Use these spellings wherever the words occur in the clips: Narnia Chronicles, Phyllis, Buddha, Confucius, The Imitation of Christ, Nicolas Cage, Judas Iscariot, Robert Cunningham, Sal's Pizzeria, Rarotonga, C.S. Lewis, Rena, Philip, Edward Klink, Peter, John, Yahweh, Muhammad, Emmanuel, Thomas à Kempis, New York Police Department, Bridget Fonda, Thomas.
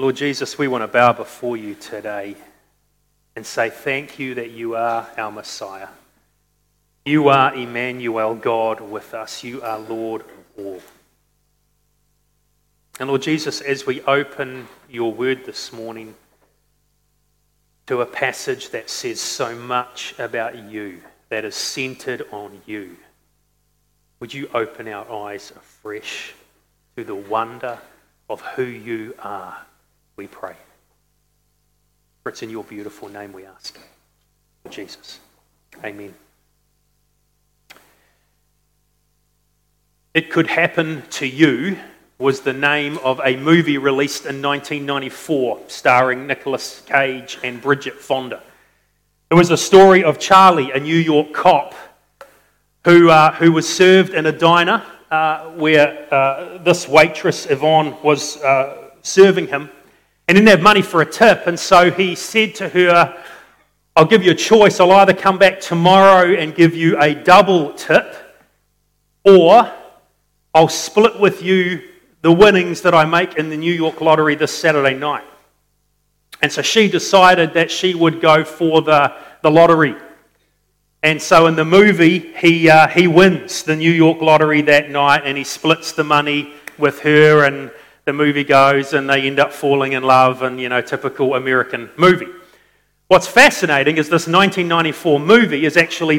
Lord Jesus, we want to bow before you today and say thank you that you are our Messiah. You are Emmanuel, God with us. You are Lord of all. And Lord Jesus, as we open your word this morning to a passage that says so much about you, that is centered on you, would you open our eyes afresh to the wonder of who you are? We pray. For it's in your beautiful name we ask. Lord Jesus. Amen. It Could Happen to You was the name of a movie released in 1994 starring Nicolas Cage and Bridget Fonda. It was a story of Charlie, a New York cop, who was served in a diner where this waitress, Yvonne, was serving him. And didn't have money for a tip, and so he said to her, I'll give you a choice, I'll either come back tomorrow and give you a double tip, or I'll split with you the winnings that I make in the New York lottery this Saturday night. And so she decided that she would go for the lottery. And so in the movie, he wins the New York lottery that night, and he splits the money with her, and the movie goes and they end up falling in love, and, you know, typical American movie. What's fascinating is this 1994 movie is actually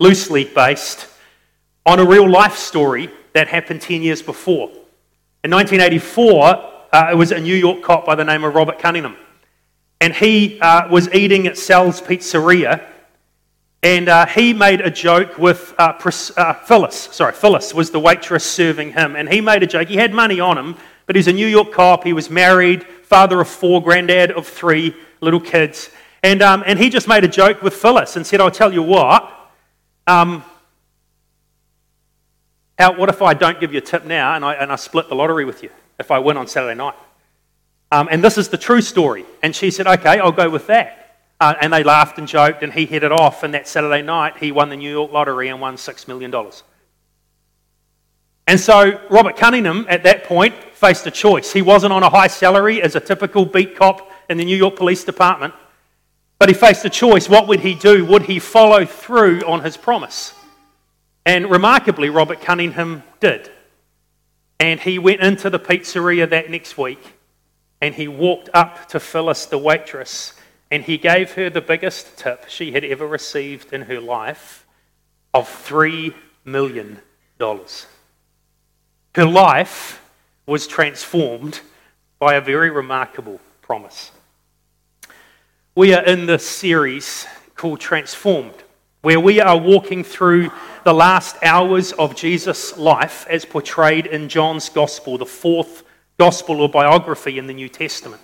loosely based, on a real life story that happened 10 years before. In 1984, it was a New York cop by the name of Robert Cunningham. And he was eating at Sal's Pizzeria, and he made a joke with Phyllis. Phyllis was the waitress serving him. And he made a joke. He had money on him, but he's a New York cop. He was married, father of 4, granddad of 3 little kids. And he just made a joke with Phyllis and said, I'll tell you what, what if I don't give you a tip now and I split the lottery with you if I win on Saturday night? And this is the true story. And she said, okay, I'll go with that. And they laughed and joked, and he headed off, and that Saturday night he won the New York lottery and won $6 million. And so Robert Cunningham, at that point, faced a choice. He wasn't on a high salary as a typical beat cop in the New York Police Department, but he faced a choice. What would he do? Would he follow through on his promise? And remarkably, Robert Cunningham did. And he went into the pizzeria that next week, and he walked up to Phyllis, the waitress, and he gave her the biggest tip she had ever received in her life of $3 million. Her life was transformed by a very remarkable promise. We are in this series called Transformed, where we are walking through the last hours of Jesus' life as portrayed in John's Gospel, the 4th Gospel or biography in the New Testament.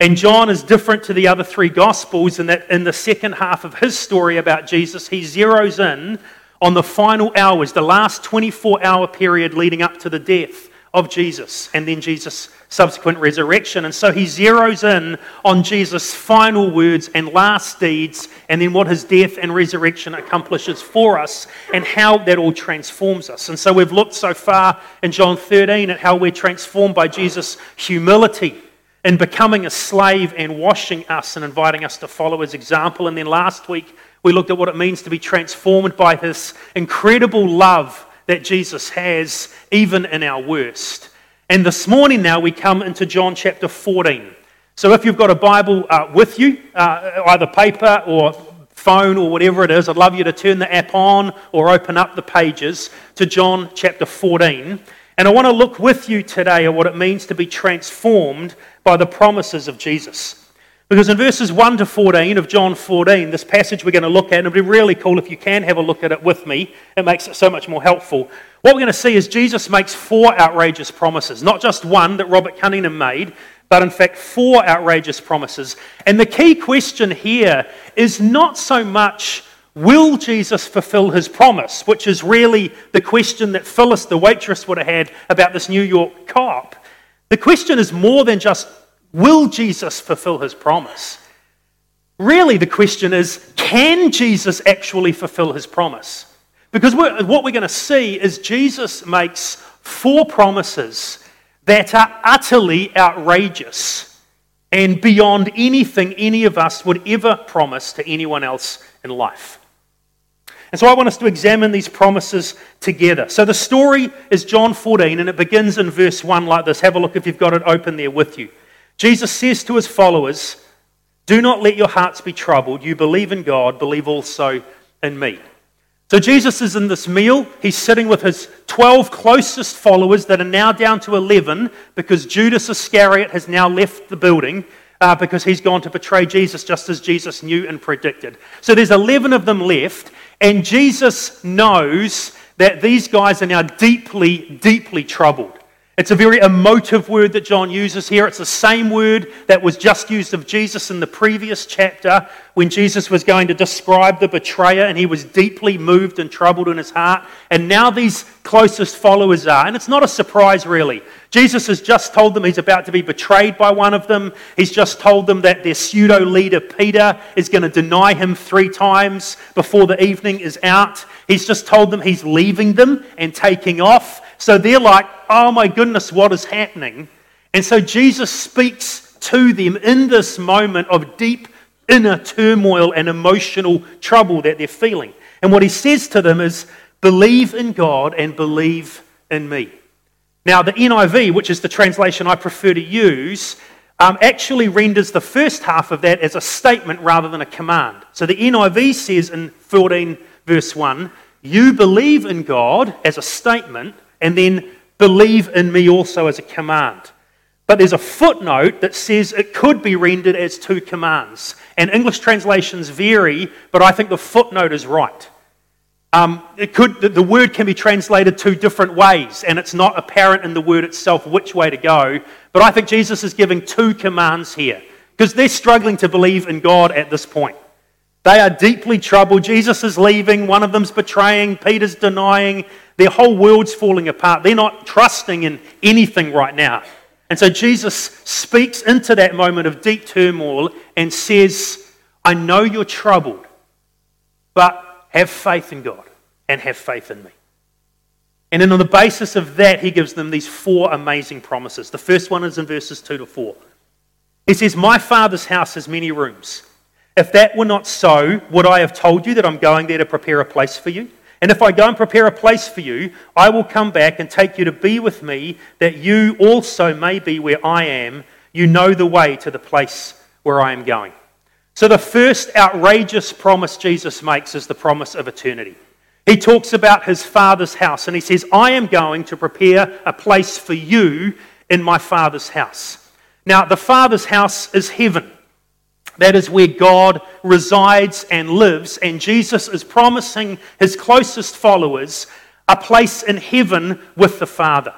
And John is different to the other 3 Gospels in that in the second half of his story about Jesus, he zeroes in on the final hours, the last 24-hour period leading up to the death of Jesus and then Jesus' subsequent resurrection. And so he zeroes in on Jesus' final words and last deeds and then what his death and resurrection accomplishes for us and how that all transforms us. And so we've looked so far in John 13 at how we're transformed by Jesus' humility in becoming a slave and washing us and inviting us to follow his example. And then last week, we looked at what it means to be transformed by this incredible love that Jesus has, even in our worst. And this morning now, we come into John chapter 14. So if you've got a Bible with you, either paper or phone or whatever it is, I'd love you to turn the app on or open up the pages to John chapter 14. And I want to look with you today at what it means to be transformed by the promises of Jesus. Because in verses 1 to 14 of John 14, this passage we're going to look at, and it would be really cool if you can have a look at it with me, it makes it so much more helpful. What we're going to see is Jesus makes 4 outrageous promises, not just one that Robert Cunningham made, but in fact 4 outrageous promises. And the key question here is not so much, will Jesus fulfill his promise, which is really the question that Phyllis, the waitress, would have had about this New York cop. The question is more than just, will Jesus fulfill his promise? Really, the question is, can Jesus actually fulfill his promise? Because what we're going to see is Jesus makes 4 promises that are utterly outrageous and beyond anything any of us would ever promise to anyone else in life. And so I want us to examine these promises together. So the story is John 14, and it begins in verse 1 like this. Have a look if you've got it open there with you. Jesus says to his followers, "Do not let your hearts be troubled. You believe in God, believe also in me." So Jesus is in this meal. He's sitting with his 12 closest followers that are now down to 11 because Judas Iscariot has now left the building. Because he's gone to betray Jesus just as Jesus knew and predicted. So there's 11 of them left, and Jesus knows that these guys are now deeply, deeply troubled. It's a very emotive word that John uses here. It's the same word that was just used of Jesus in the previous chapter when Jesus was going to describe the betrayer, and he was deeply moved and troubled in his heart. And now these closest followers are, and it's not a surprise really. Jesus has just told them he's about to be betrayed by one of them. He's just told them that their pseudo-leader, Peter, is going to deny him 3 times before the evening is out. He's just told them he's leaving them and taking off. So they're like, oh my goodness, what is happening? And so Jesus speaks to them in this moment of deep inner turmoil and emotional trouble that they're feeling. And what he says to them is, believe in God and believe in me. Now, the NIV, which is the translation I prefer to use, actually renders the first half of that as a statement rather than a command. So the NIV says in 14 verse 1, you believe in God as a statement, and then believe in me also as a command. But there's a footnote that says it could be rendered as 2 commands. And English translations vary, but I think the footnote is right. The word can be translated 2 different ways, and it's not apparent in the word itself which way to go. But I think Jesus is giving 2 commands here, because they're struggling to believe in God at this point. They are deeply troubled. Jesus is leaving, one of them's betraying, Peter's denying, their whole world's falling apart. They're not trusting in anything right now. And so Jesus speaks into that moment of deep turmoil and says, I know you're troubled, but have faith in God and have faith in me. And then on the basis of that, he gives them these 4 amazing promises. The first one is in verses 2 to 4. He says, my Father's house has many rooms. If that were not so, would I have told you that I'm going there to prepare a place for you? And if I go and prepare a place for you, I will come back and take you to be with me, that you also may be where I am. You know the way to the place where I am going. So the first outrageous promise Jesus makes is the promise of eternity. He talks about his Father's house, and he says, I am going to prepare a place for you in my Father's house. Now, the Father's house is heaven. That is where God resides and lives, and Jesus is promising his closest followers a place in heaven with the Father.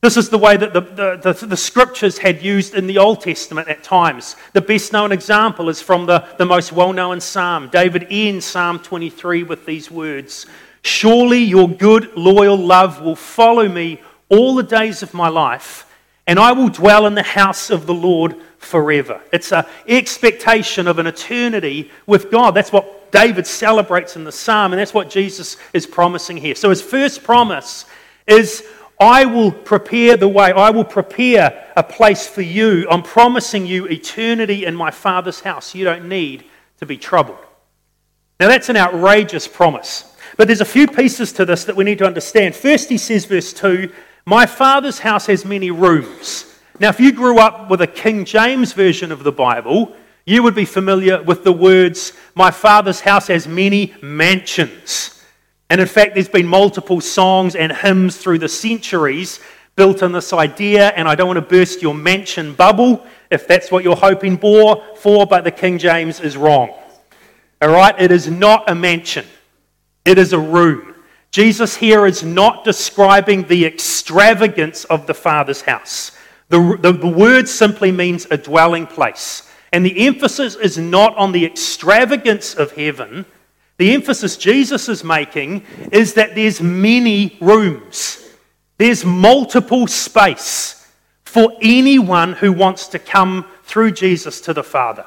This is the way that the scriptures had used in the Old Testament at times. The best known example is from the most well-known psalm. David ends Psalm 23 with these words, surely your good, loyal love will follow me all the days of my life, and I will dwell in the house of the Lord forever. It's an expectation of an eternity with God. That's what David celebrates in the psalm, and that's what Jesus is promising here. So his first promise is, I will prepare the way. I will prepare a place for you. I'm promising you eternity in my Father's house. You don't need to be troubled. Now that's an outrageous promise. But there's a few pieces to this that we need to understand. First, he says, verse 2, my Father's house has many rooms. Now if you grew up with a King James version of the Bible, you would be familiar with the words, my Father's house has many mansions. And in fact, there's been multiple songs and hymns through the centuries built on this idea, and I don't want to burst your mansion bubble, if that's what you're hoping for, but the King James is wrong. All right? It is not a mansion. It is a room. Jesus here is not describing the extravagance of the Father's house. The word simply means a dwelling place. And the emphasis is not on the extravagance of heaven. The emphasis Jesus is making is that there's many rooms. There's multiple space for anyone who wants to come through Jesus to the Father.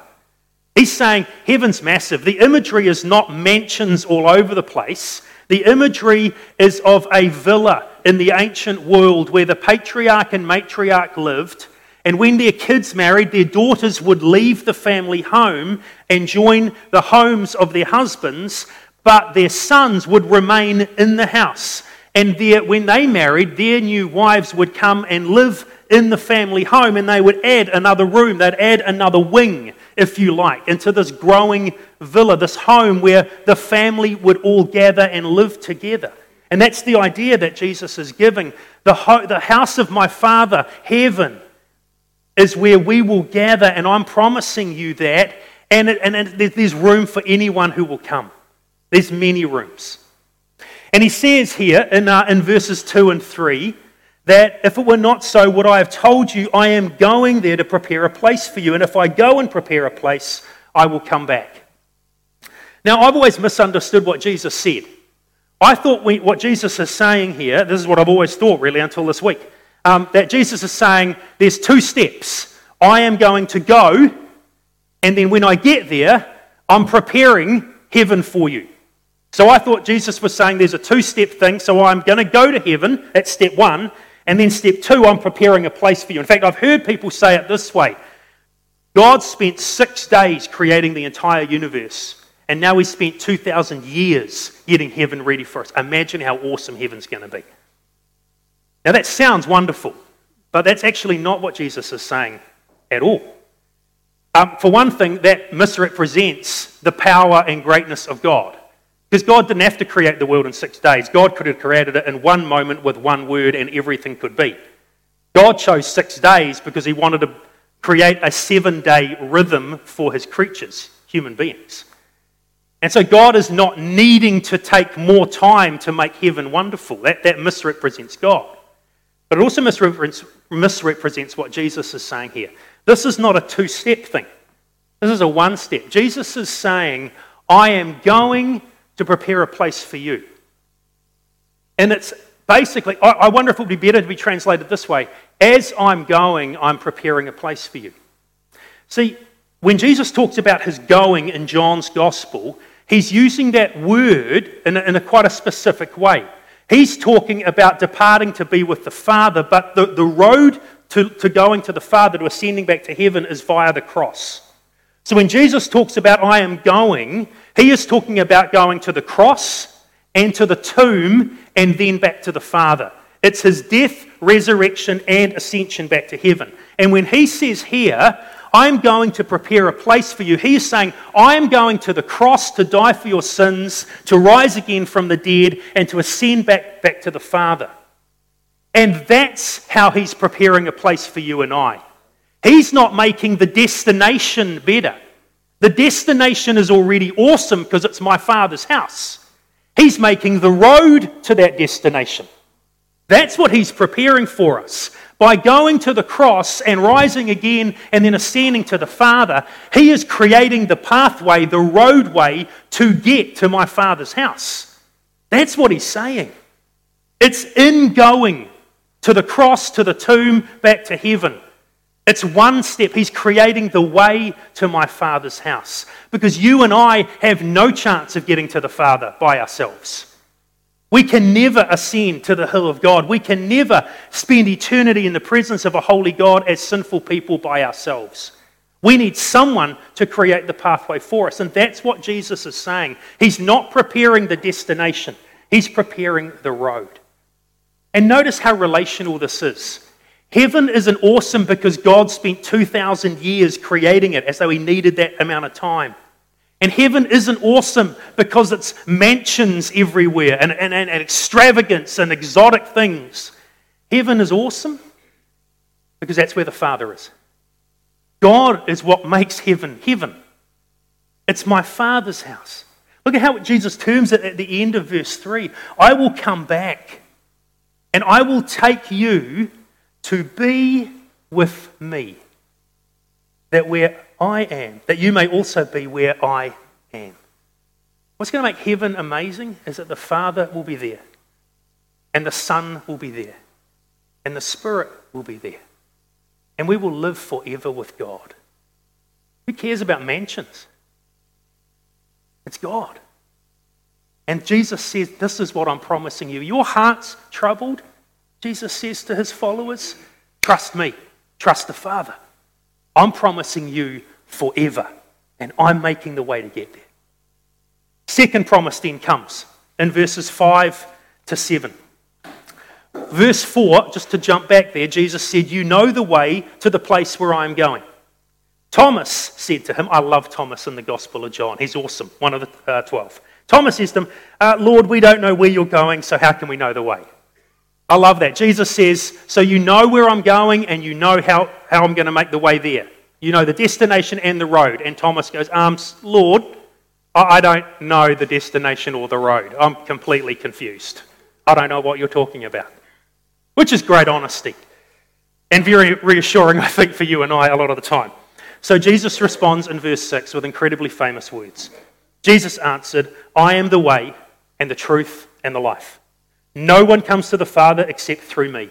He's saying heaven's massive. The imagery is not mansions all over the place. The imagery is of a villa. in the ancient world where the patriarch and matriarch lived, and when their kids married, their daughters would leave the family home and join the homes of their husbands, but their sons would remain in the house. And when they married, their new wives would come and live in the family home, and they would add another room, they'd add another wing, if you like, into this growing villa, this home where the family would all gather and live together. And that's the idea that Jesus is giving. The house of my Father, heaven, is where we will gather, and I'm promising you that, and there's room for anyone who will come. There's many rooms. And he says here in verses 2 and 3, that if it were not so, would I have told you, I am going there to prepare a place for you, and if I go and prepare a place, I will come back. Now, I've always misunderstood what Jesus said. I thought what Jesus is saying here, this is what I've always thought really until this week, that Jesus is saying there's two steps. I am going to go, and then when I get there, I'm preparing heaven for you. So I thought Jesus was saying there's a two-step thing, so I'm going to go to heaven, that's step one, and then step two, I'm preparing a place for you. In fact, I've heard people say it this way. God spent 6 days creating the entire universe, and now he spent 2,000 years getting heaven ready for us. Imagine how awesome heaven's going to be. Now that sounds wonderful, but that's actually not what Jesus is saying at all. For one thing, that misrepresents the power and greatness of God. Because God didn't have to create the world in 6 days. God could have created it in one moment with one word and everything could be. God chose 6 days because he wanted to create a 7-day rhythm for his creatures, human beings. And so God is not needing to take more time to make heaven wonderful. That misrepresents God. But it also misrepresents what Jesus is saying here. This is not a two-step thing. This is a one-step. Jesus is saying, I am going to prepare a place for you. And it's basically, I wonder if it would be better to be translated this way, as I'm going, I'm preparing a place for you. See, when Jesus talks about his going in John's gospel, he's using that word in a quite a specific way. He's talking about departing to be with the Father, but the road to going to the Father, to ascending back to heaven, is via the cross. So when Jesus talks about, I am going, he is talking about going to the cross and to the tomb and then back to the Father. It's his death, resurrection, and ascension back to heaven. And when he says here, I'm going to prepare a place for you, he is saying, I am going to the cross to die for your sins, to rise again from the dead, and to ascend back to the Father. And that's how he's preparing a place for you and I. He's not making the destination better. The destination is already awesome because it's my Father's house. He's making the road to that destination. That's what he's preparing for us. By going to the cross and rising again and then ascending to the Father, he is creating the pathway, the roadway to get to my Father's house. That's what he's saying. It's in going to the cross, to the tomb, back to heaven. It's one step. He's creating the way to my Father's house. Because you and I have no chance of getting to the Father by ourselves. We can never ascend to the hill of God. We can never spend eternity in the presence of a holy God as sinful people by ourselves. We need someone to create the pathway for us. And that's what Jesus is saying. He's not preparing the destination. He's preparing the road. And notice how relational this is. Heaven isn't awesome because God spent 2,000 years creating it as though he needed that amount of time. And heaven isn't awesome because it's mansions everywhere and extravagance and exotic things. Heaven is awesome because that's where the Father is. God is what makes heaven heaven. It's my Father's house. Look at how Jesus terms it at the end of verse 3. I will come back and I will take you to be with me, that where I am, that you may also be where I am. What's going to make heaven amazing is that the Father will be there, and the Son will be there, and the Spirit will be there, and we will live forever with God. Who cares about mansions? It's God. And Jesus says, this is what I'm promising you. Your heart's troubled, Jesus says to his followers, trust me, trust the Father. I'm promising you forever, and I'm making the way to get there. Second promise then comes in verses 5 to 7. Verse 4, just to jump back there, Jesus said, you know the way to the place where I am going. Thomas said to him, I love Thomas in the Gospel of John. He's awesome, one of the 12. Thomas says to him, Lord, we don't know where you're going, so how can we know the way? I love that. Jesus says, so you know where I'm going and you know how I'm going to make the way there. You know the destination and the road. And Thomas goes, Lord, I don't know the destination or the road. I'm completely confused. I don't know what you're talking about. Which is great honesty. And very reassuring, I think, for you and I a lot of the time. So Jesus responds in verse 6 with incredibly famous words. Jesus answered, I am the way and the truth and the life. No one comes to the Father except through me.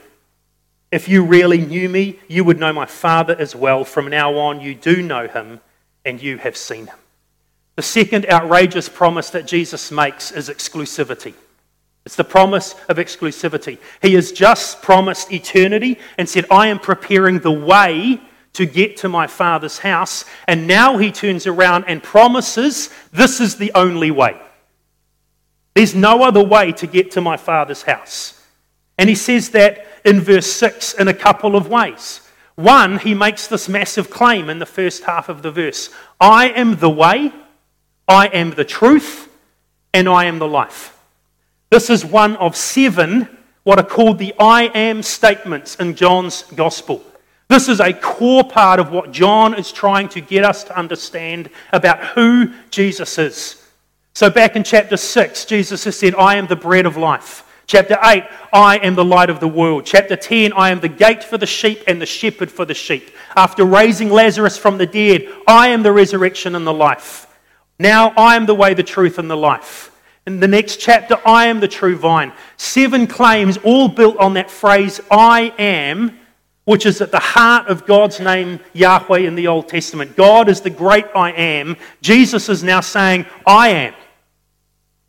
If you really knew me, you would know my Father as well. From now on, you do know him, and you have seen him. The second outrageous promise that Jesus makes is exclusivity. It's the promise of exclusivity. He has just promised eternity and said, I am preparing the way to get to my Father's house. And now he turns around and promises, this is the only way. There's no other way to get to my Father's house. And he says that in verse 6 in a couple of ways. One, he makes this massive claim in the first half of the verse. I am the way, I am the truth, and I am the life. This is one of 7 what are called the I am statements in John's Gospel. This is a core part of what John is trying to get us to understand about who Jesus is. So back in chapter 6, Jesus has said, I am the bread of life. Chapter 8, I am the light of the world. Chapter 10, I am the gate for the sheep and the shepherd for the sheep. After raising Lazarus from the dead, I am the resurrection and the life. Now I am the way, the truth, and the life. In the next chapter, I am the true vine. 7 claims all built on that phrase, I am, which is at the heart of God's name, Yahweh, in the Old Testament. God is the great I am. Jesus is now saying, I am.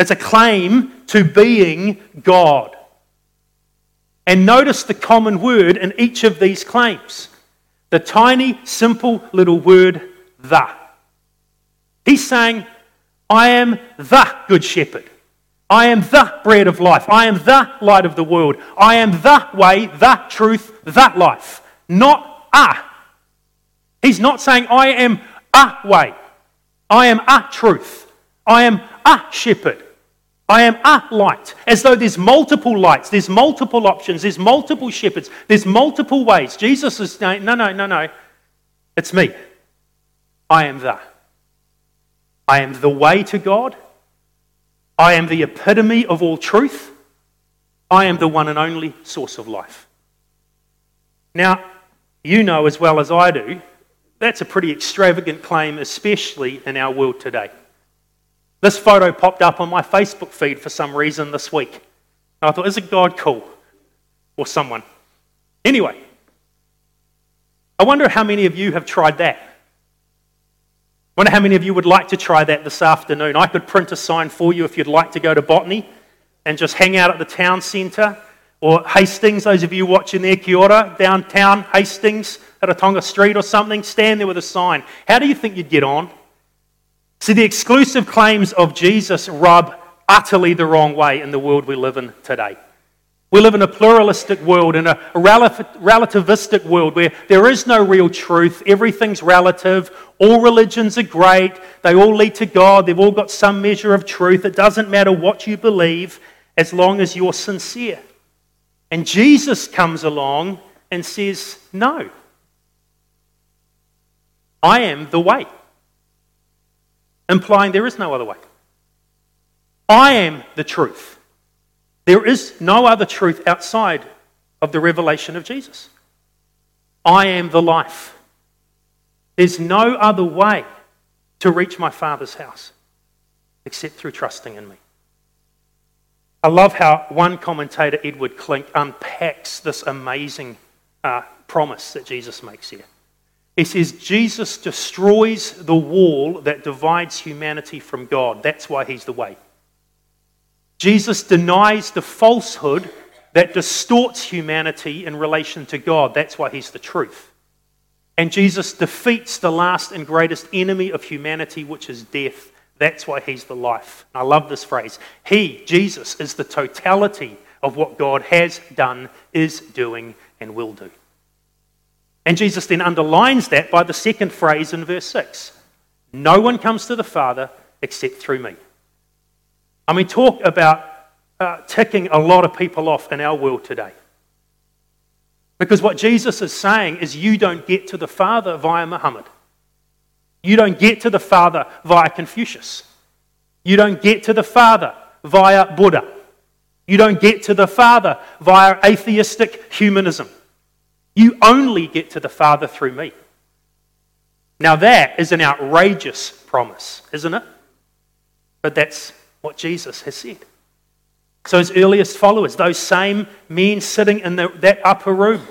It's a claim to being God. And notice the common word in each of these claims. The tiny, simple little word, the. He's saying, I am the good shepherd. I am the bread of life. I am the light of the world. I am the way, the truth, the life. Not a. He's not saying, I am a way. I am a truth. I am a shepherd. I am a light. As though there's multiple lights, there's multiple options, there's multiple shepherds, there's multiple ways. Jesus is saying, no. It's me. I am the. I am the way to God. I am the epitome of all truth. I am the one and only source of life. Now, you know as well as I do, that's a pretty extravagant claim, especially in our world today. This photo popped up on my Facebook feed for some reason this week. And I thought, isn't God cool? Or someone. Anyway, I wonder how many of you have tried that. I wonder how many of you would like to try that this afternoon. I could print a sign for you if you'd like to go to Botany and just hang out at the town centre. Or Hastings, those of you watching there, kia ora, downtown Hastings, at Rarotonga Street or something, stand there with a sign. How do you think you'd get on? See, the exclusive claims of Jesus rub utterly the wrong way in the world we live in today. We live in a pluralistic world, in a relativistic world where there is no real truth, everything's relative, all religions are great, they all lead to God, they've all got some measure of truth, it doesn't matter what you believe as long as you're sincere. And Jesus comes along and says, no, I am the way. Implying there is no other way. I am the truth. There is no other truth outside of the revelation of Jesus. I am the life. There's no other way to reach my Father's house except through trusting in me. I love how one commentator, Edward Klink, unpacks this amazing promise that Jesus makes here. He says, Jesus destroys the wall that divides humanity from God. That's why he's the way. Jesus denies the falsehood that distorts humanity in relation to God. That's why he's the truth. And Jesus defeats the last and greatest enemy of humanity, which is death. That's why he's the life. I love this phrase. He, Jesus, is the totality of what God has done, is doing, and will do. And Jesus then underlines that by the second phrase in verse 6. No one comes to the Father except through me. I mean, talk about ticking a lot of people off in our world today. Because what Jesus is saying is you don't get to the Father via Muhammad. You don't get to the Father via Confucius. You don't get to the Father via Buddha. You don't get to the Father via atheistic humanism. You only get to the Father through me. Now that is an outrageous promise, isn't it? But that's what Jesus has said. So his earliest followers, those same men sitting in that upper room,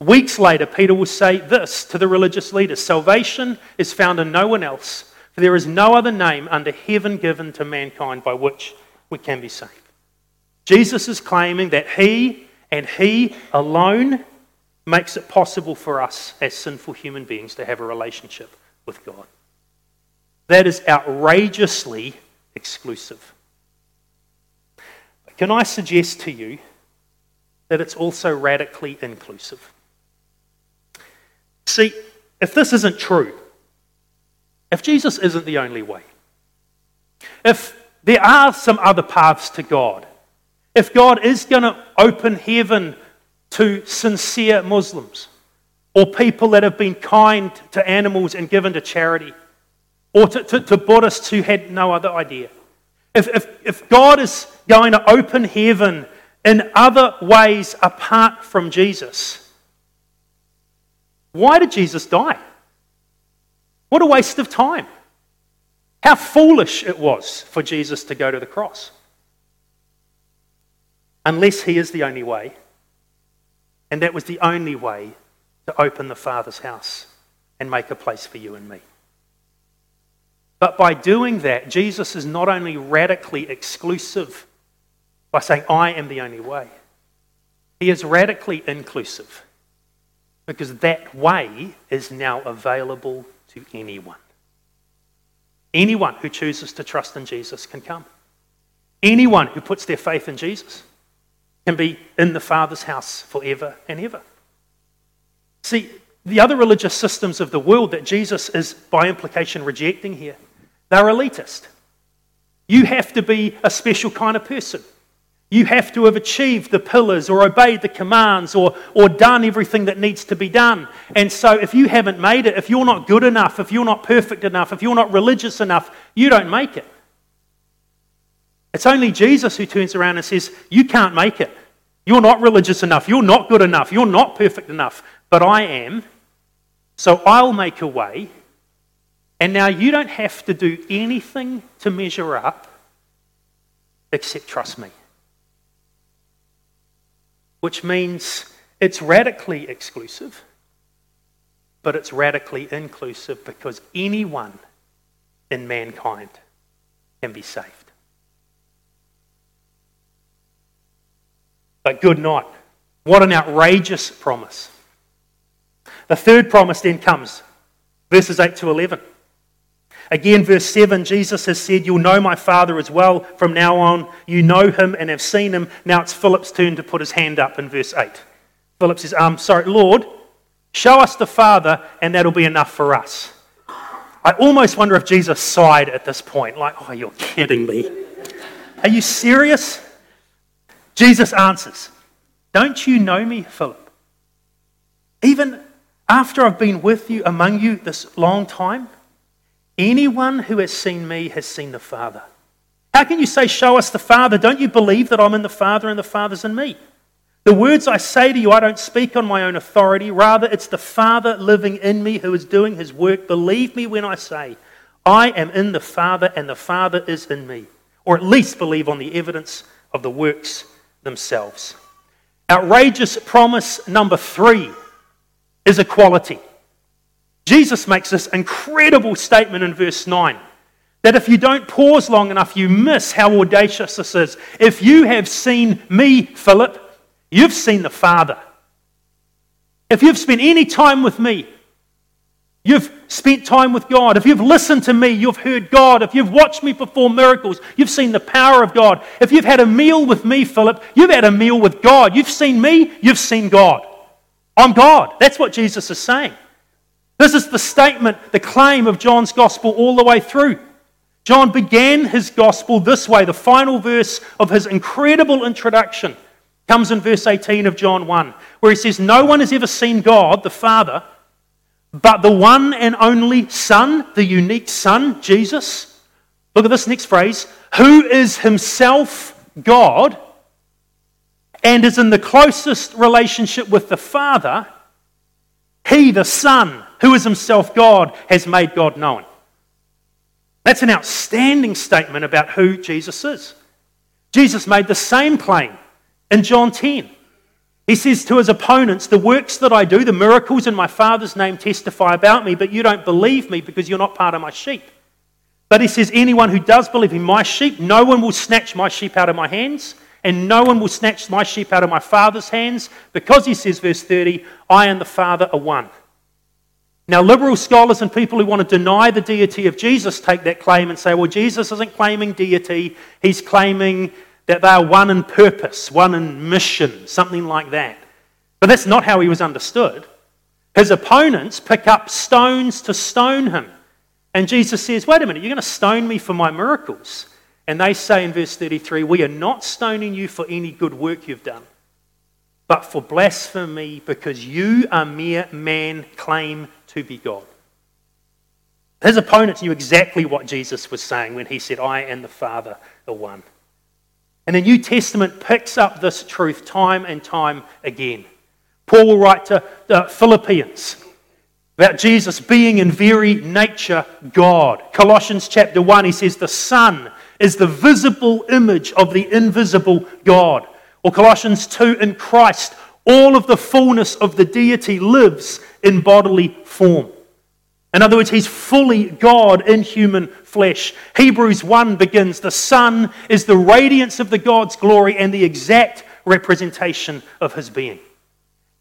weeks later, Peter will say this to the religious leaders, salvation is found in no one else, for there is no other name under heaven given to mankind by which we can be saved. Jesus is claiming that he and he alone makes it possible for us as sinful human beings to have a relationship with God. That is outrageously exclusive. But can I suggest to you that it's also radically inclusive? See, if this isn't true, if Jesus isn't the only way, if there are some other paths to God, if God is going to open heaven to sincere Muslims, or people that have been kind to animals and given to charity, or to Buddhists who had no other idea. If God is going to open heaven in other ways apart from Jesus, why did Jesus die? What a waste of time. How foolish it was for Jesus to go to the cross. Unless he is the only way. And that was the only way to open the Father's house and make a place for you and me. But by doing that, Jesus is not only radically exclusive by saying, I am the only way. He is radically inclusive because that way is now available to anyone. Anyone who chooses to trust in Jesus can come. Anyone who puts their faith in Jesus can be in the Father's house forever and ever. See, the other religious systems of the world that Jesus is, by implication, rejecting here, they're elitist. You have to be a special kind of person. You have to have achieved the pillars or obeyed the commands or done everything that needs to be done. And so if you haven't made it, if you're not good enough, if you're not perfect enough, if you're not religious enough, you don't make it. It's only Jesus who turns around and says, you can't make it. You're not religious enough. You're not good enough. You're not perfect enough. But I am. So I'll make a way. And now you don't have to do anything to measure up except trust me. Which means it's radically exclusive, but it's radically inclusive because anyone in mankind can be saved. But good night. What an outrageous promise. The third promise then comes, verses 8 to 11. Again, verse 7, Jesus has said, you'll know my Father as well. From now on, you know him and have seen him. Now it's Philip's turn to put his hand up in verse 8. Philip says, Lord, show us the Father and that'll be enough for us. I almost wonder if Jesus sighed at this point, like, oh, you're kidding me. Are you serious? Jesus answers, don't you know me, Philip? Even after I've been with you, among you this long time, anyone who has seen me has seen the Father. How can you say, show us the Father? Don't you believe that I'm in the Father and the Father's in me? The words I say to you, I don't speak on my own authority. Rather, it's the Father living in me who is doing his work. Believe me when I say, I am in the Father and the Father is in me. Or at least believe on the evidence of the works themselves. Outrageous promise number 3 is equality. Jesus makes this incredible statement in verse 9 that if you don't pause long enough, you miss how audacious this is. If you have seen me, Philip, You've seen the Father. If you've spent any time with me, you've spent time with God. If you've listened to me, you've heard God. If you've watched me perform miracles, you've seen the power of God. If you've had a meal with me, Philip, you've had a meal with God. You've seen me, you've seen God. I'm God. That's what Jesus is saying. This is the statement, the claim of John's gospel all the way through. John began his gospel this way. The final verse of his incredible introduction comes in verse 18 of John 1, where he says, "No one has ever seen God, the Father, but the one and only Son," the unique Son, Jesus. Look at this next phrase, "who is himself God and is in the closest relationship with the Father. He, the Son, who is himself God, has made God known." That's an outstanding statement about who Jesus is. Jesus made the same claim in John 10. He says to his opponents, "The works that I do, the miracles in my Father's name testify about me, but you don't believe me because you're not part of my sheep." But he says, "Anyone who does believe in my sheep, no one will snatch my sheep out of my hands, and no one will snatch my sheep out of my Father's hands, because," he says, verse 30, "I and the Father are one." Now, liberal scholars and people who want to deny the deity of Jesus take that claim and say, well, Jesus isn't claiming deity, he's claiming that they are one in purpose, one in mission, something like that. But that's not how he was understood. His opponents pick up stones to stone him. And Jesus says, wait a minute, you're going to stone me for my miracles. And they say in verse 33, "We are not stoning you for any good work you've done, but for blasphemy, because you, a mere man, claim to be God." His opponents knew exactly what Jesus was saying when he said, "I and the Father are one." And the New Testament picks up this truth time and time again. Paul will write to the Philippians about Jesus being in very nature God. Colossians chapter 1, he says, "The Son is the visible image of the invisible God." Or Colossians 2, "In Christ, all of the fullness of the deity lives in bodily form." In other words, he's fully God in human flesh. Hebrews 1 begins, "The Son is the radiance of the God's glory and the exact representation of his being."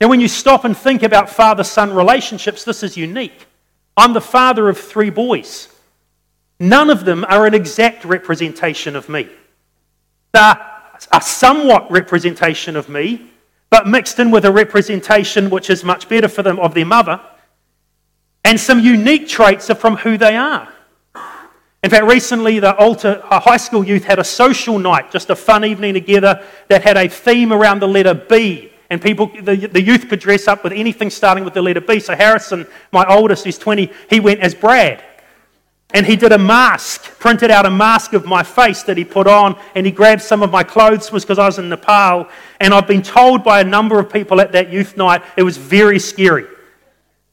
Now, when you stop and think about father-son relationships, this is unique. I'm the father of 3 boys. None of them are an exact representation of me. They're a somewhat representation of me, but mixed in with a representation which is much better for them of their mother, and some unique traits are from who they are. In fact, recently the high school youth had a social night, just a fun evening together that had a theme around the letter B, and the youth could dress up with anything starting with the letter B. So Harrison, my oldest, who's 20, he went as Brad. And he did a mask, printed out a mask of my face that he put on, and he grabbed some of my clothes, was because I was in Nepal, and I've been told by a number of people at that youth night it was very scary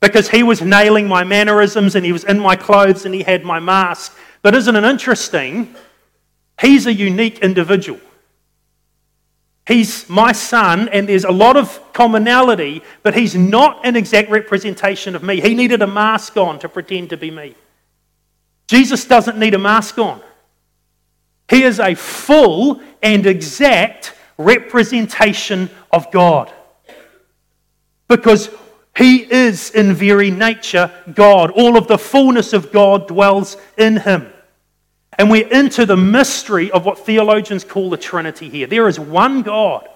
because he was nailing my mannerisms and he was in my clothes and he had my mask. But isn't it interesting? He's a unique individual. He's my son, and there's a lot of commonality, but he's not an exact representation of me. He needed a mask on to pretend to be me. Jesus doesn't need a mask on. He is a full and exact representation of God, because he is in very nature God. All of the fullness of God dwells in him. And we're into the mystery of what theologians call the Trinity here. There is one God,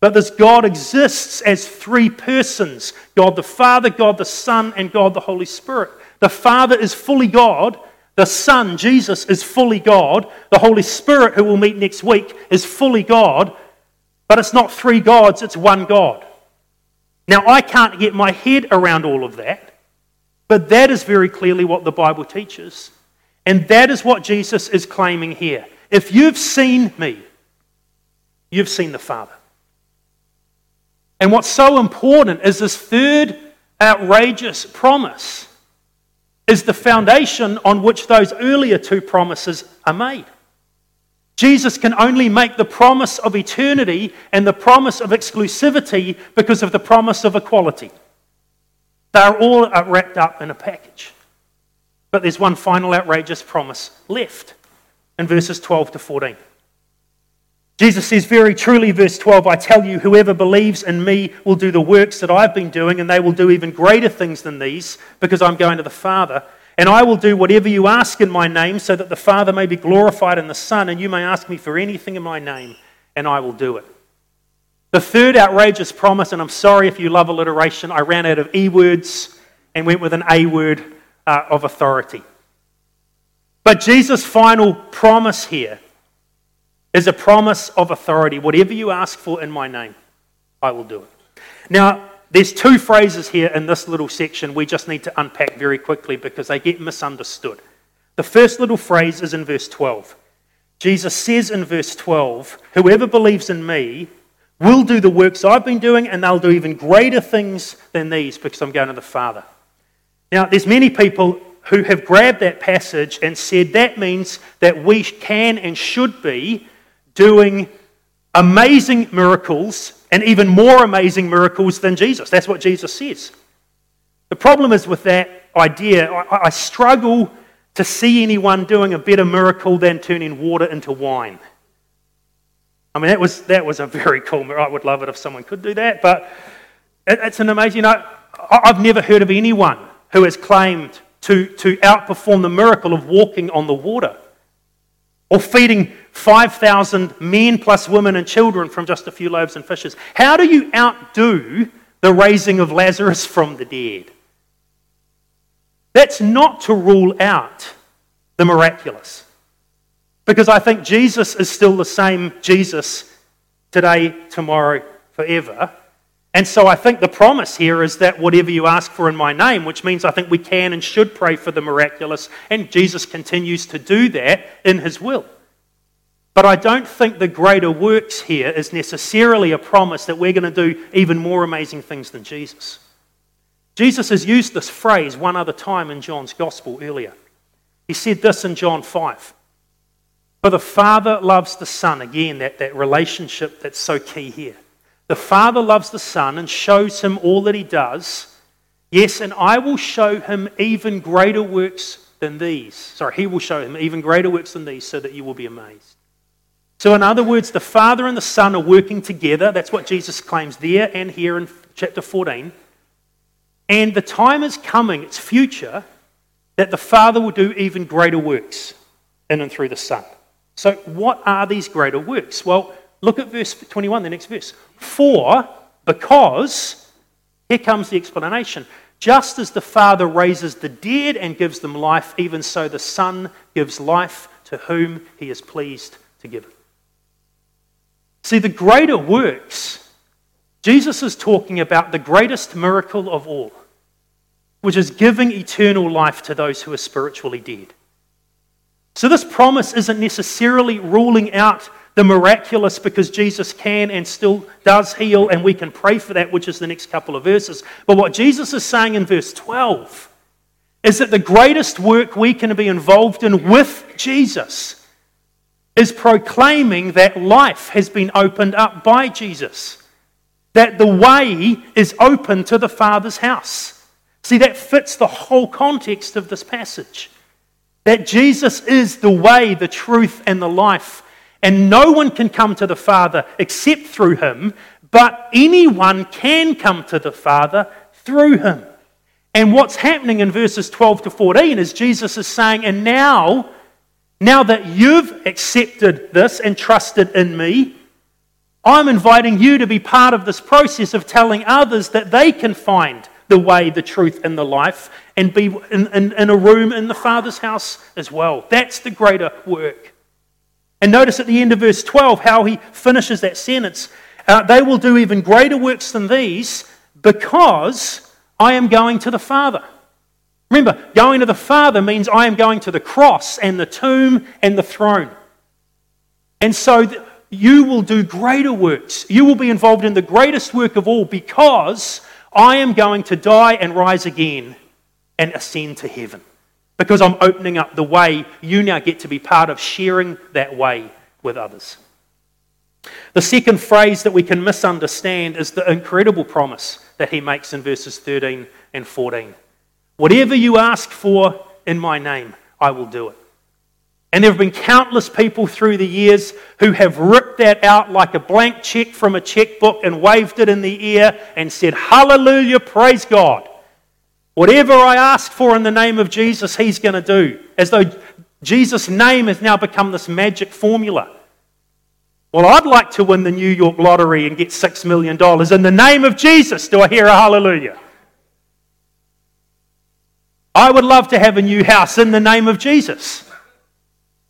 but this God exists as 3 persons: God the Father, God the Son, and God the Holy Spirit. The Father is fully God, the Son, Jesus, is fully God, the Holy Spirit, who we'll meet next week, is fully God, but it's not 3 gods, it's one God. Now, I can't get my head around all of that, but that is very clearly what the Bible teaches, and that is what Jesus is claiming here. If you've seen me, you've seen the Father. And what's so important is this third outrageous promise is the foundation on which those earlier 2 promises are made. Jesus can only make the promise of eternity and the promise of exclusivity because of the promise of equality. They're all wrapped up in a package. But there's one final outrageous promise left in verses 12 to 14. Jesus says, very truly, verse 12, I tell you, whoever believes in me will do the works that I've been doing, and they will do even greater things than these, because I'm going to the Father. And I will do whatever you ask in my name, so that the Father may be glorified in the Son, and you may ask me for anything in my name, and I will do it. The third outrageous promise, and I'm sorry if you love alliteration, I ran out of E words and went with an A word of authority. But Jesus' final promise here is a promise of authority. Whatever you ask for in my name, I will do it. Now, there's two phrases here in this little section we just need to unpack very quickly because they get misunderstood. The first little phrase is in verse 12. Jesus says in verse 12, whoever believes in me will do the works I've been doing, and they'll do even greater things than these because I'm going to the Father. Now, there's many people who have grabbed that passage and said that means that we can and should be doing amazing miracles and even more amazing miracles than Jesus. That's what Jesus says. The problem is with that idea, I struggle to see anyone doing a better miracle than turning water into wine. I mean, that was a very cool miracle. I would love it if someone could do that, but it's an amazing... You know, I've never heard of anyone who has claimed to outperform the miracle of walking on the water, or feeding 5,000 men plus women and children from just a few loaves and fishes. How do you outdo the raising of Lazarus from the dead? That's not to rule out the miraculous, because I think Jesus is still the same Jesus today, tomorrow, forever. And so I think the promise here is that whatever you ask for in my name, which means I think we can and should pray for the miraculous, and Jesus continues to do that in his will. But I don't think the greater works here is necessarily a promise that we're going to do even more amazing things than Jesus. Jesus has used this phrase one other time in John's Gospel earlier. He said this in John 5. For the Father loves the Son, again, that relationship that's so key here. The Father loves the Son and shows him all that he does. Yes, and I will show him even greater works than these. Sorry, he will show him even greater works than these so that you will be amazed. So in other words, the Father and the Son are working together. That's what Jesus claims there and here in chapter 14. And the time is coming, it's future, that the Father will do even greater works in and through the Son. So what are these greater works? Well, look at verse 21, the next verse. Because, here comes the explanation, just as the Father raises the dead and gives them life, even so the Son gives life to whom he is pleased to give it. See, the greater works, Jesus is talking about the greatest miracle of all, which is giving eternal life to those who are spiritually dead. So this promise isn't necessarily ruling out the miraculous because Jesus can and still does heal, and we can pray for that, which is the next couple of verses. But what Jesus is saying in verse 12 is that the greatest work we can be involved in with Jesus is proclaiming that life has been opened up by Jesus, that the way is open to the Father's house. See, that fits the whole context of this passage, that Jesus is the way, the truth, and the life. And no one can come to the Father except through him, but anyone can come to the Father through him. And what's happening in verses 12 to 14 is Jesus is saying, and now that you've accepted this and trusted in me, I'm inviting you to be part of this process of telling others that they can find the way, the truth, and the life, and be in a room in the Father's house as well. That's the greater work. And notice at the end of verse 12 how he finishes that sentence. They will do even greater works than these because I am going to the Father. Remember, going to the Father means I am going to the cross and the tomb and the throne. And so you will do greater works. You will be involved in the greatest work of all because I am going to die and rise again and ascend to heaven. Because I'm opening up the way, you now get to be part of sharing that way with others. The second phrase that we can misunderstand is the incredible promise that he makes in verses 13 and 14. Whatever you ask for in my name, I will do it. And there have been countless people through the years who have ripped that out like a blank check from a checkbook and waved it in the air and said, hallelujah, praise God. Whatever I ask for in the name of Jesus, he's going to do. As though Jesus' name has now become this magic formula. Well, I'd like to win the New York lottery and get $6 million. In the name of Jesus, do I hear a hallelujah? I would love to have a new house in the name of Jesus.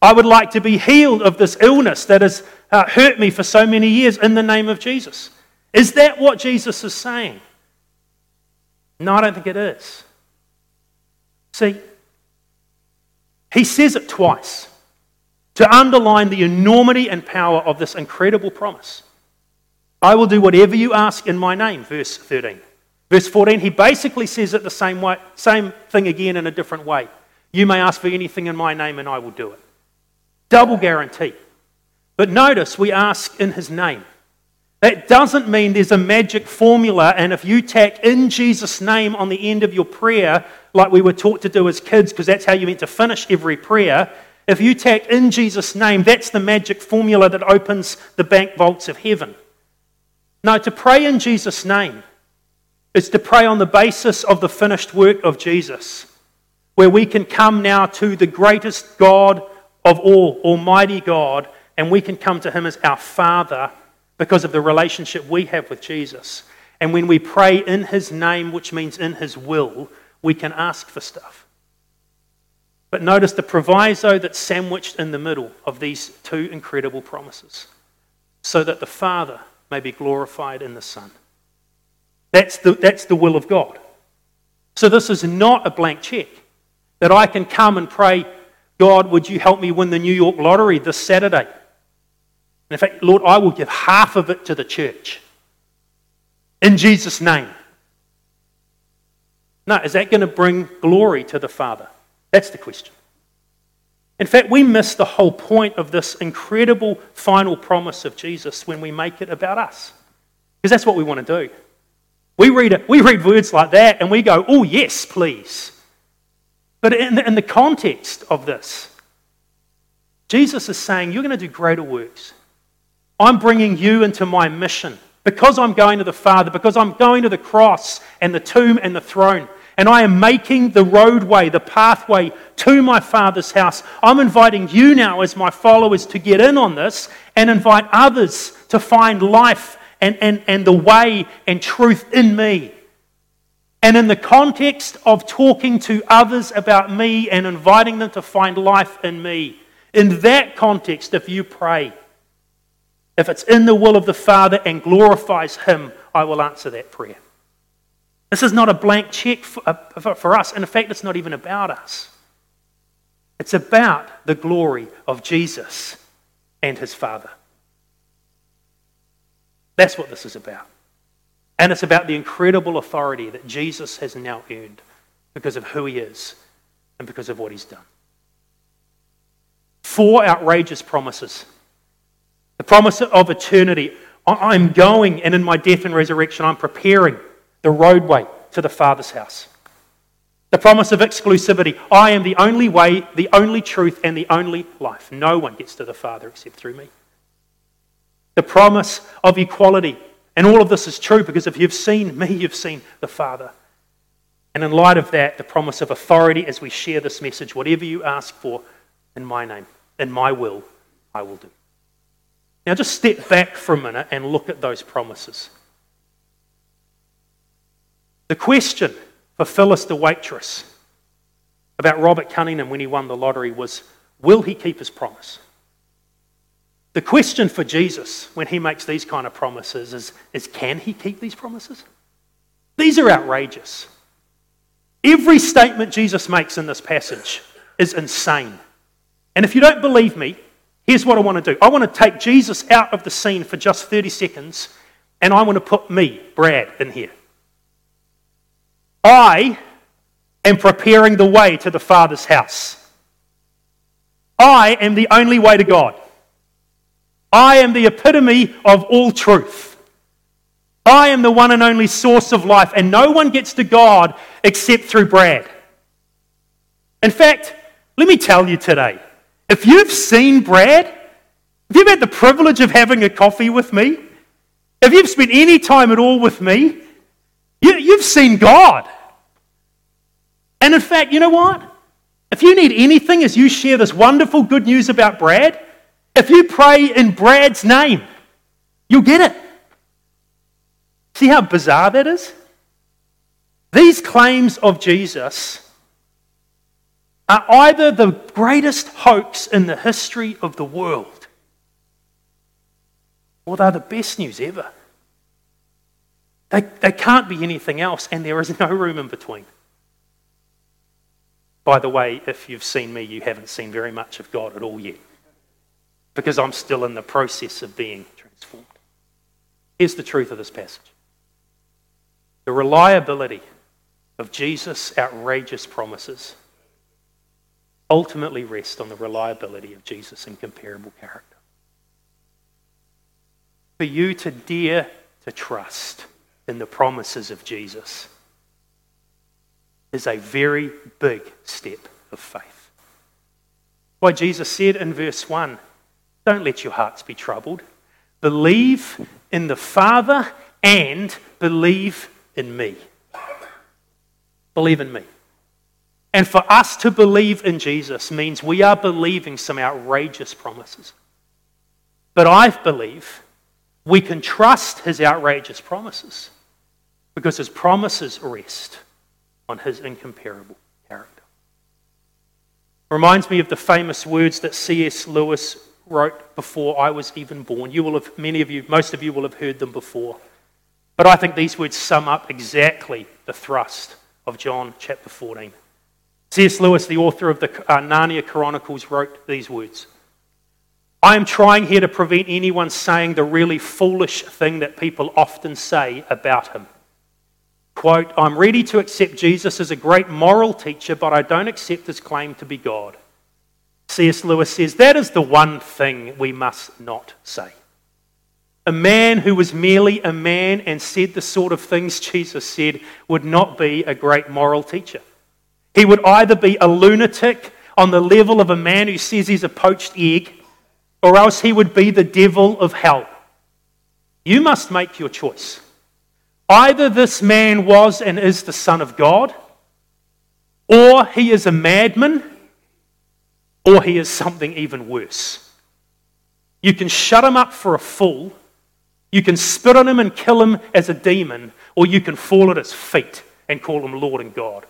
I would like to be healed of this illness that has hurt me for so many years in the name of Jesus. Is that what Jesus is saying? No, I don't think it is. See, he says it twice to underline the enormity and power of this incredible promise. I will do whatever you ask in my name, verse 13. Verse 14, he basically says it the same thing again in a different way. You may ask for anything in my name and I will do it. Double guarantee. But notice we ask in his name. That doesn't mean there's a magic formula and if you tack in Jesus' name on the end of your prayer, like we were taught to do as kids, because that's how you meant to finish every prayer, if you tack in Jesus' name, that's the magic formula that opens the bank vaults of heaven. No, to pray in Jesus' name is to pray on the basis of the finished work of Jesus, where we can come now to the greatest God of all, Almighty God, and we can come to him as our Father because of the relationship we have with Jesus. And when we pray in his name, which means in his will, we can ask for stuff. But notice the proviso that's sandwiched in the middle of these two incredible promises, so that the Father may be glorified in the Son. That's the will of God. So this is not a blank check that I can come and pray, God, would you help me win the New York lottery this Saturday? And in fact, Lord, I will give half of it to the church. In Jesus' name. No, is that going to bring glory to the Father? That's the question. In fact, we miss the whole point of this incredible final promise of Jesus when we make it about us. Because that's what we want to do. We read words like that and we go, oh yes, please. But in the context of this, Jesus is saying, you're going to do greater works. I'm bringing you into my mission. Because I'm going to the Father, because I'm going to the cross and the tomb and the throne, and I am making the roadway, the pathway to my Father's house. I'm inviting you now as my followers to get in on this and invite others to find life and the way and truth in me. And in the context of talking to others about me and inviting them to find life in me, in that context, if you pray, if it's in the will of the Father and glorifies him, I will answer that prayer. This is not a blank check for us. In fact, it's not even about us. It's about the glory of Jesus and his Father. That's what this is about. And it's about the incredible authority that Jesus has now earned because of who he is and because of what he's done. 4 outrageous promises. The promise of eternity. I'm going, and in my death and resurrection, I'm preparing the roadway to the Father's house. The promise of exclusivity. I am the only way, the only truth, and the only life. No one gets to the Father except through me. The promise of equality. And all of this is true because if you've seen me, you've seen the Father. And in light of that, the promise of authority as we share this message, whatever you ask for in my name, in my will, I will do. Now just step back for a minute and look at those promises. The question for Phyllis the waitress about Robert Cunningham when he won the lottery was, will he keep his promise? The question for Jesus when he makes these kind of promises is can he keep these promises? These are outrageous. Every statement Jesus makes in this passage is insane. And if you don't believe me, here's what I want to do. I want to take Jesus out of the scene for just 30 seconds and I want to put me, Brad, in here. I am preparing the way to the Father's house. I am the only way to God. I am the epitome of all truth. I am the one and only source of life, and no one gets to God except through Brad. In fact, let me tell you today, If you've seen Brad, if you've had the privilege of having a coffee with me, if you've spent any time at all with me, you've seen God. And in fact, you know what? If you need anything as you share this wonderful good news about Brad, if you pray in Brad's name, you'll get it. See how bizarre that is? These claims of Jesus are either the greatest hoax in the history of the world, or they're the best news ever. They can't be anything else, and there is no room in between. By the way, if you've seen me, you haven't seen very much of God at all yet, because I'm still in the process of being transformed. Here's the truth of this passage. The reliability of Jesus' outrageous promises ultimately rests on the reliability of Jesus' incomparable character. For you to dare to trust in the promises of Jesus is a very big step of faith. Why Jesus said in verse 1, don't let your hearts be troubled. Believe in the Father and believe in me. Believe in me. And for us to believe in Jesus means we are believing some outrageous promises. But I believe we can trust his outrageous promises because his promises rest on his incomparable character. Reminds me of the famous words that C.S. Lewis wrote before I was even born. You will have, most of you will have heard them before. But I think these words sum up exactly the thrust of John chapter 14. C.S. Lewis, the author of the Narnia Chronicles, wrote these words. I am trying here to prevent anyone saying the really foolish thing that people often say about him. Quote, I'm ready to accept Jesus as a great moral teacher, but I don't accept his claim to be God. C.S. Lewis says, that is the one thing we must not say. A man who was merely a man and said the sort of things Jesus said would not be a great moral teacher. He would either be a lunatic on the level of a man who says he's a poached egg, or else he would be the devil of hell. You must make your choice. Either this man was and is the Son of God, or he is a madman, or he is something even worse. You can shut him up for a fool, you can spit on him and kill him as a demon, or you can fall at his feet and call him Lord and God.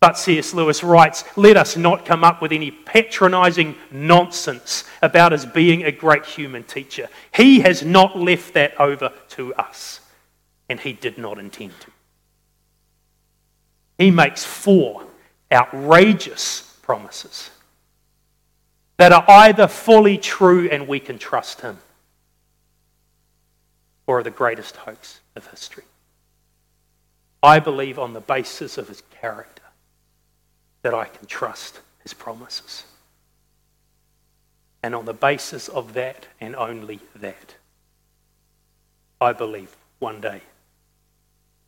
But C.S. Lewis writes, let us not come up with any patronizing nonsense about his being a great human teacher. He has not left that over to us, and he did not intend to. He makes 4 outrageous promises that are either fully true and we can trust him, or are the greatest hoax of history. I believe on the basis of his character that I can trust his promises. And on the basis of that and only that, I believe one day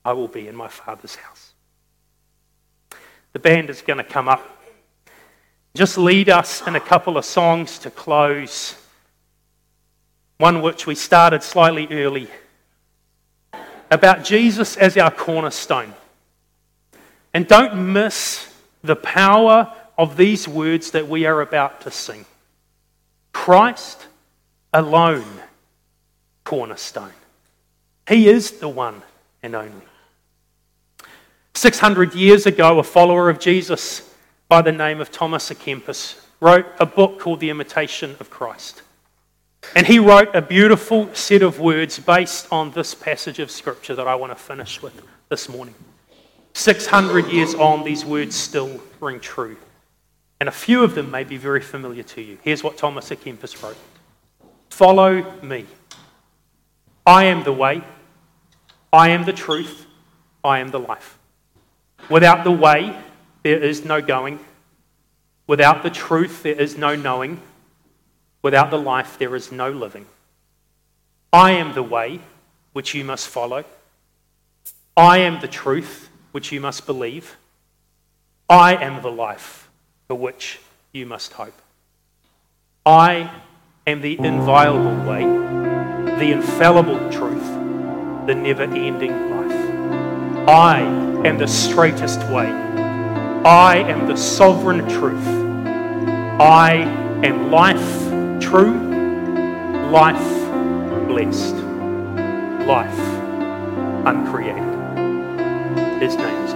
I will be in my Father's house. The band is going to come up. Just lead us in a couple of songs to close. One which we started slightly early, about Jesus as our cornerstone. And don't miss the power of these words that we are about to sing. Christ alone, cornerstone. He is the one and only. 600 years ago, a follower of Jesus by the name of Thomas à Kempis wrote a book called The Imitation of Christ. And he wrote a beautiful set of words based on this passage of Scripture that I want to finish with this morning. 600 years on, these words still ring true. And a few of them may be very familiar to you. Here's what Thomas à Kempis wrote. Follow me. I am the way. I am the truth. I am the life. Without the way, there is no going. Without the truth, there is no knowing. Without the life, there is no living. I am the way, which you must follow. I am the truth, which you must believe. I am the life for which you must hope. I am the inviolable way, the infallible truth, the never-ending life. I am the straightest way. I am the sovereign truth. I am life true, life blessed, life uncreated. His name is